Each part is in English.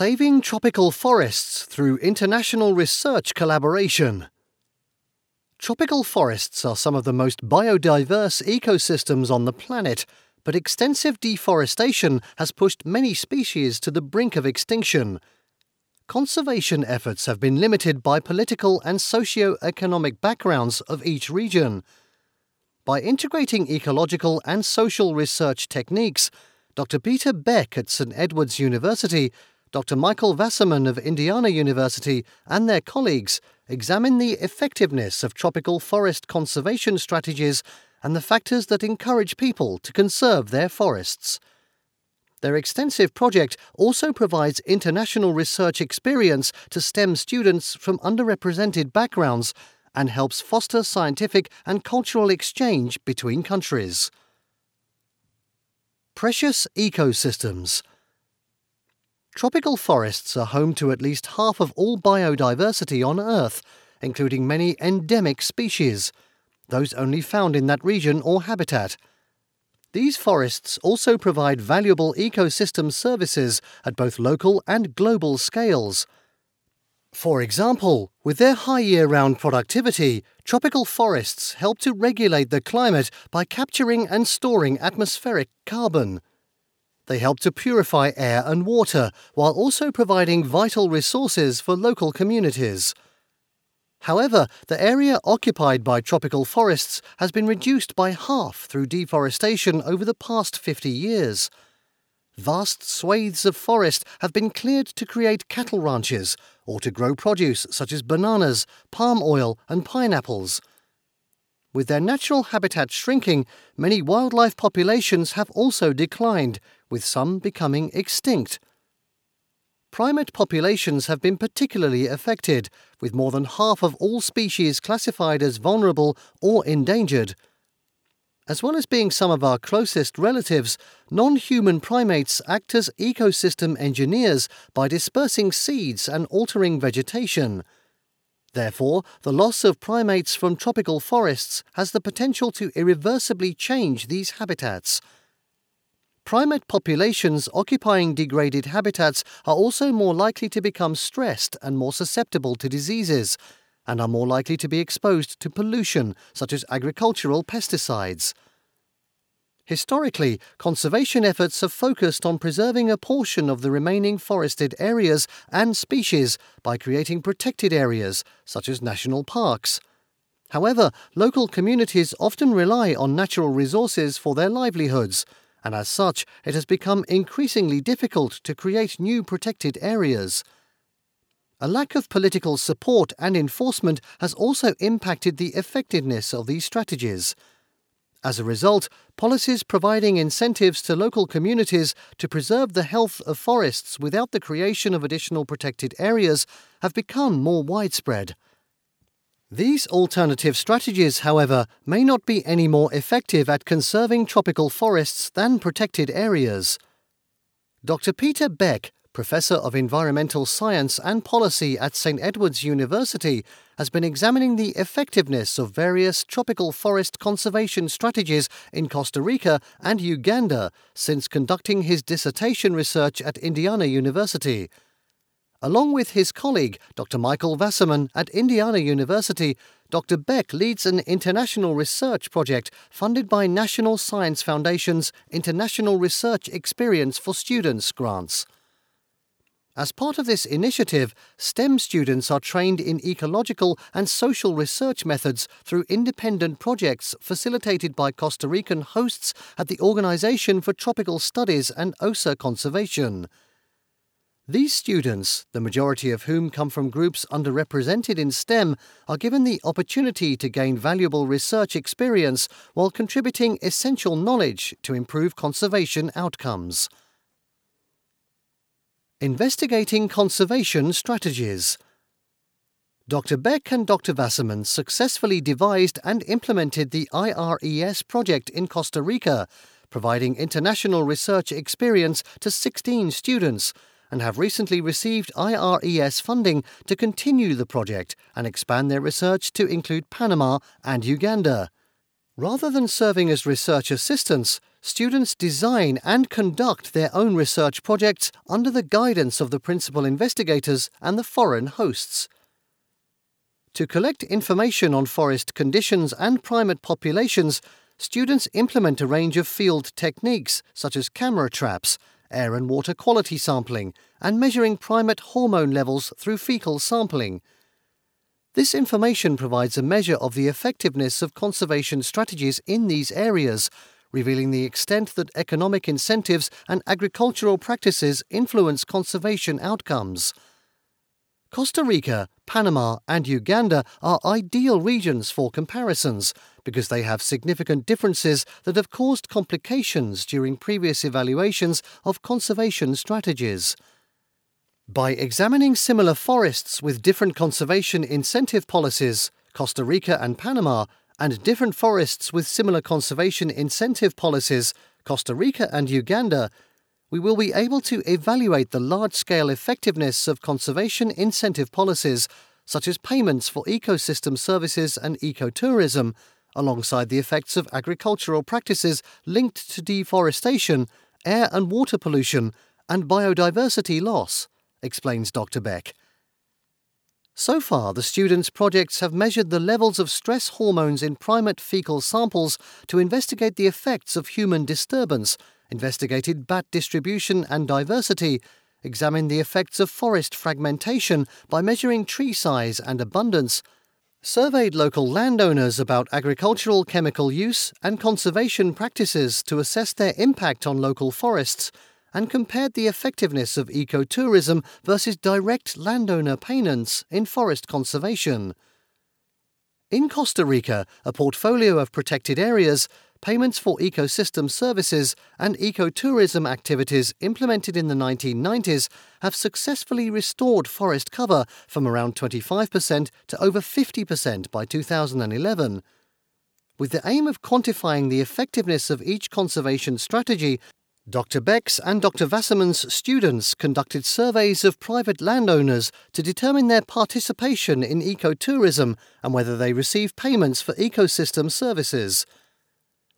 Saving Tropical Forests Through International Research Collaboration. Tropical forests are some of the most biodiverse ecosystems on the planet, but extensive deforestation has pushed many species to the brink of extinction. Conservation efforts have been limited by political and socio-economic backgrounds of each region. By integrating ecological and social research techniques, Dr. Peter Beck at St. Edward's University, Dr. Michael Wasserman of Indiana University, and their colleagues examine the effectiveness of tropical forest conservation strategies and the factors that encourage people to conserve their forests. Their extensive project also provides international research experience to STEM students from underrepresented backgrounds and helps foster scientific and cultural exchange between countries. Precious ecosystems. Tropical forests are home to at least half of all biodiversity on Earth, including many endemic species, those only found in that region or habitat. These forests also provide valuable ecosystem services at both local and global scales. For example, with their high year-round productivity, tropical forests help to regulate the climate by capturing and storing atmospheric carbon. They help to purify air and water, while also providing vital resources for local communities. However, the area occupied by tropical forests has been reduced by half through deforestation over the past 50 years. Vast swathes of forest have been cleared to create cattle ranches or to grow produce such as bananas, palm oil and pineapples. With their natural habitat shrinking, many wildlife populations have also declined, with some becoming extinct. Primate populations have been particularly affected, with more than half of all species classified as vulnerable or endangered. As well as being some of our closest relatives, non-human primates act as ecosystem engineers by dispersing seeds and altering vegetation. Therefore, the loss of primates from tropical forests has the potential to irreversibly change these habitats. Primate populations occupying degraded habitats are also more likely to become stressed and more susceptible to diseases, and are more likely to be exposed to pollution, such as agricultural pesticides. Historically, conservation efforts have focused on preserving a portion of the remaining forested areas and species by creating protected areas, such as national parks. However, local communities often rely on natural resources for their livelihoods, and as such, it has become increasingly difficult to create new protected areas. A lack of political support and enforcement has also impacted the effectiveness of these strategies. As a result, policies providing incentives to local communities to preserve the health of forests without the creation of additional protected areas have become more widespread. These alternative strategies, however, may not be any more effective at conserving tropical forests than protected areas. Dr. Peter Beck, Professor of Environmental Science and Policy at St. Edward's University, has been examining the effectiveness of various tropical forest conservation strategies in Costa Rica and Uganda since conducting his dissertation research at Indiana University. Along with his colleague, Dr. Michael Wasserman at Indiana University, Dr. Beck leads an international research project funded by National Science Foundation's International Research Experience for Students grants. As part of this initiative, STEM students are trained in ecological and social research methods through independent projects facilitated by Costa Rican hosts at the Organization for Tropical Studies and Osa Conservation. These students, the majority of whom come from groups underrepresented in STEM, are given the opportunity to gain valuable research experience while contributing essential knowledge to improve conservation outcomes. Investigating conservation strategies. Dr. Beck and Dr. Wasserman successfully devised and implemented the IRES project in Costa Rica, providing international research experience to 16 students, and have recently received IRES funding to continue the project and expand their research to include Panama and Uganda. Rather than serving as research assistants, students design and conduct their own research projects under the guidance of the principal investigators and the foreign hosts. To collect information on forest conditions and primate populations, students implement a range of field techniques such as camera traps, air and water quality sampling, and measuring primate hormone levels through fecal sampling. This information provides a measure of the effectiveness of conservation strategies in these areas, revealing the extent that economic incentives and agricultural practices influence conservation outcomes. Costa Rica, Panama, and Uganda are ideal regions for comparisons because they have significant differences that have caused complications during previous evaluations of conservation strategies. By examining similar forests with different conservation incentive policies, Costa Rica and Panama, and different forests with similar conservation incentive policies, Costa Rica and Uganda, we will be able to evaluate the large-scale effectiveness of conservation incentive policies, such as payments for ecosystem services and ecotourism, alongside the effects of agricultural practices linked to deforestation, air and water pollution, and biodiversity loss, explains Dr. Beck. So far, the students' projects have measured the levels of stress hormones in primate fecal samples to investigate the effects of human disturbance, investigated bat distribution and diversity, examined the effects of forest fragmentation by measuring tree size and abundance, surveyed local landowners about agricultural chemical use and conservation practices to assess their impact on local forests, and compared the effectiveness of ecotourism versus direct landowner payments in forest conservation. In Costa Rica, a portfolio of protected areas, payments for ecosystem services and ecotourism activities implemented in the 1990s have successfully restored forest cover from around 25% to over 50% by 2011. With the aim of quantifying the effectiveness of each conservation strategy, Dr. Beck's and Dr. Wasserman's students conducted surveys of private landowners to determine their participation in ecotourism and whether they receive payments for ecosystem services.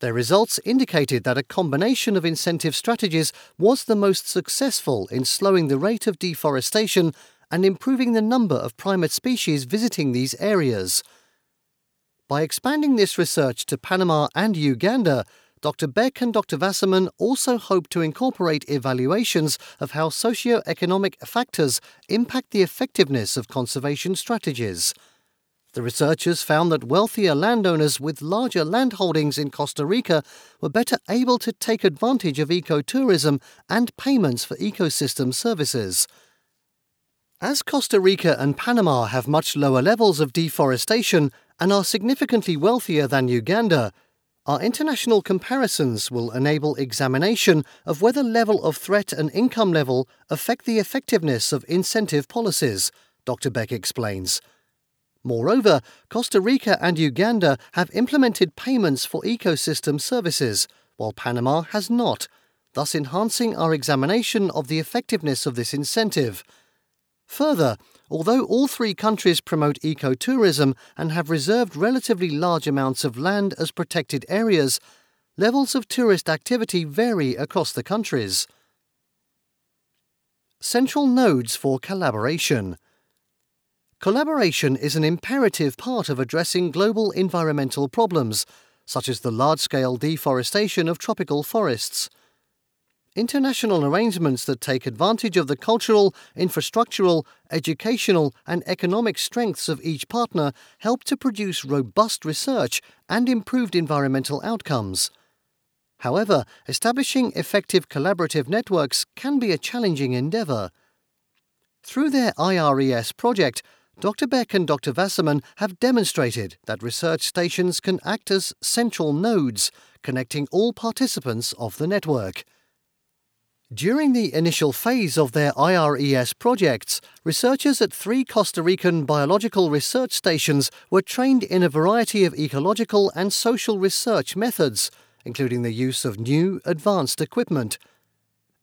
Their results indicated that a combination of incentive strategies was the most successful in slowing the rate of deforestation and improving the number of primate species visiting these areas. By expanding this research to Panama and Uganda, Dr. Beck and Dr. Wasserman also hope to incorporate evaluations of how socio-economic factors impact the effectiveness of conservation strategies. The researchers found that wealthier landowners with larger landholdings in Costa Rica were better able to take advantage of ecotourism and payments for ecosystem services. As Costa Rica and Panama have much lower levels of deforestation and are significantly wealthier than Uganda, our international comparisons will enable examination of whether level of threat and income level affect the effectiveness of incentive policies, Dr. Beck explains. Moreover, Costa Rica and Uganda have implemented payments for ecosystem services, while Panama has not, thus enhancing our examination of the effectiveness of this incentive. Further, although all three countries promote ecotourism and have reserved relatively large amounts of land as protected areas, levels of tourist activity vary across the countries. Central nodes for collaboration. Collaboration is an imperative part of addressing global environmental problems, such as the large-scale deforestation of tropical forests. International arrangements that take advantage of the cultural, infrastructural, educational, and economic strengths of each partner help to produce robust research and improved environmental outcomes. However, establishing effective collaborative networks can be a challenging endeavour. Through their IRES project, Dr. Beck and Dr. Wasserman have demonstrated that research stations can act as central nodes, connecting all participants of the network. During the initial phase of their IRES projects, researchers at 3 Costa Rican biological research stations were trained in a variety of ecological and social research methods, including the use of new, advanced equipment.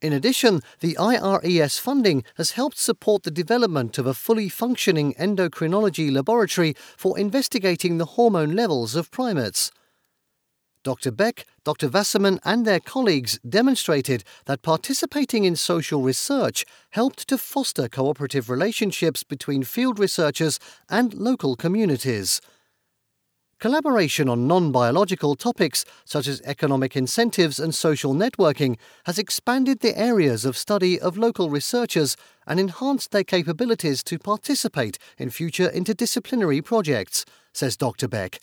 In addition, the IRES funding has helped support the development of a fully functioning endocrinology laboratory for investigating the hormone levels of primates. Dr. Beck, Dr. Wasserman and their colleagues demonstrated that participating in social research helped to foster cooperative relationships between field researchers and local communities. Collaboration on non-biological topics such as economic incentives and social networking has expanded the areas of study of local researchers and enhanced their capabilities to participate in future interdisciplinary projects, says Dr. Beck.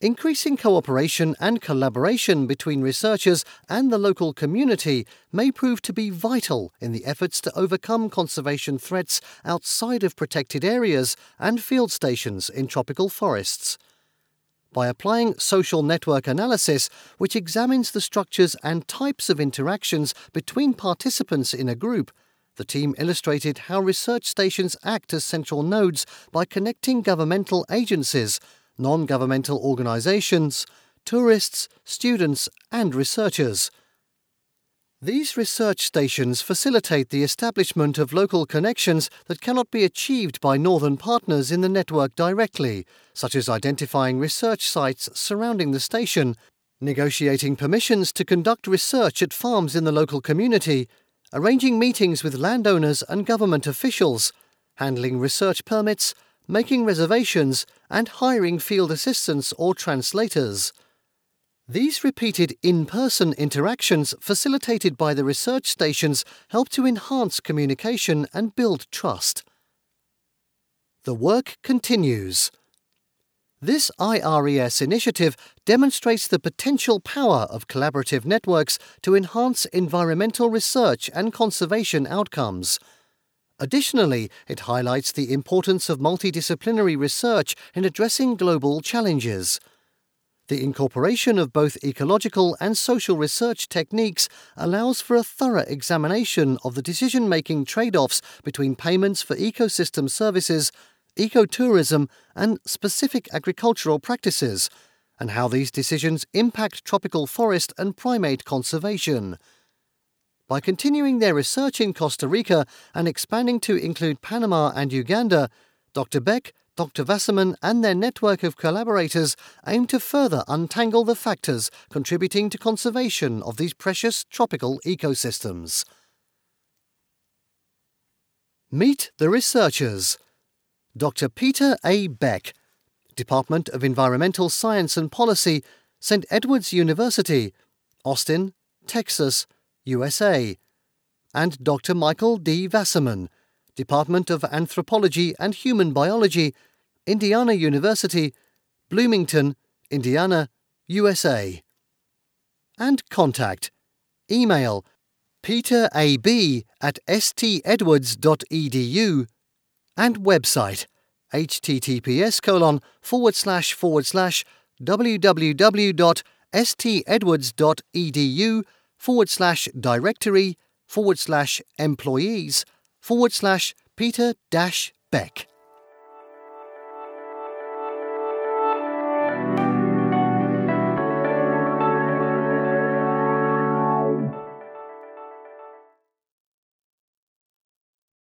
Increasing cooperation and collaboration between researchers and the local community may prove to be vital in the efforts to overcome conservation threats outside of protected areas and field stations in tropical forests. By applying social network analysis, which examines the structures and types of interactions between participants in a group, the team illustrated how research stations act as central nodes by connecting governmental agencies, non-governmental organizations, tourists, students and researchers. These research stations facilitate the establishment of local connections that cannot be achieved by northern partners in the network directly, such as identifying research sites surrounding the station, negotiating permissions to conduct research at farms in the local community, arranging meetings with landowners and government officials, handling research permits, making reservations, and hiring field assistants or translators. These repeated in-person interactions facilitated by the research stations help to enhance communication and build trust. The work continues. This IRES initiative demonstrates the potential power of collaborative networks to enhance environmental research and conservation outcomes. Additionally, it highlights the importance of multidisciplinary research in addressing global challenges. The incorporation of both ecological and social research techniques allows for a thorough examination of the decision-making trade-offs between payments for ecosystem services, ecotourism, and specific agricultural practices, and how these decisions impact tropical forest and primate conservation. By continuing their research in Costa Rica and expanding to include Panama and Uganda, Dr. Beck, Dr. Wasserman and their network of collaborators aim to further untangle the factors contributing to conservation of these precious tropical ecosystems. Meet the researchers. Dr. Peter A. Beck, Department of Environmental Science and Policy, St. Edward's University, Austin, Texas, USA, and Dr. Michael D. Wasserman, Department of Anthropology and Human Biology, Indiana University, Bloomington, Indiana, USA. And contact. Email peterab@stedwards.edu and website https://www.stedwards.edu/directory/employees/Peter-Beck.